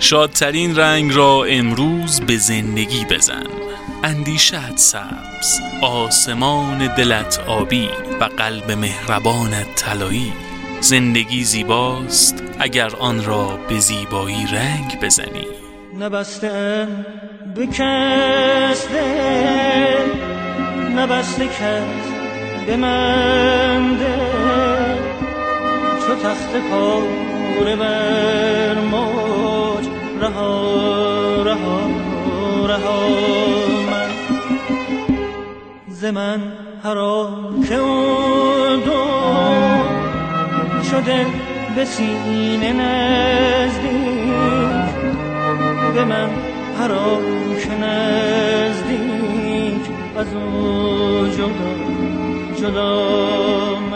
شادترین رنگ را امروز به زندگی بزن. اندیشه‌ات سبز، آسمان دلت آبی و قلب مهربانت طلایی. زندگی زیباست اگر آن را به زیبایی رنگ بزنی. نبسته بکسته، نبسته کس به من ده، چو تخت پاره بر موج رها رها رها من. ز من هرا که اون دو شده به سینه نزدیک، به من هرا که نزدیک از اون جدا جدا.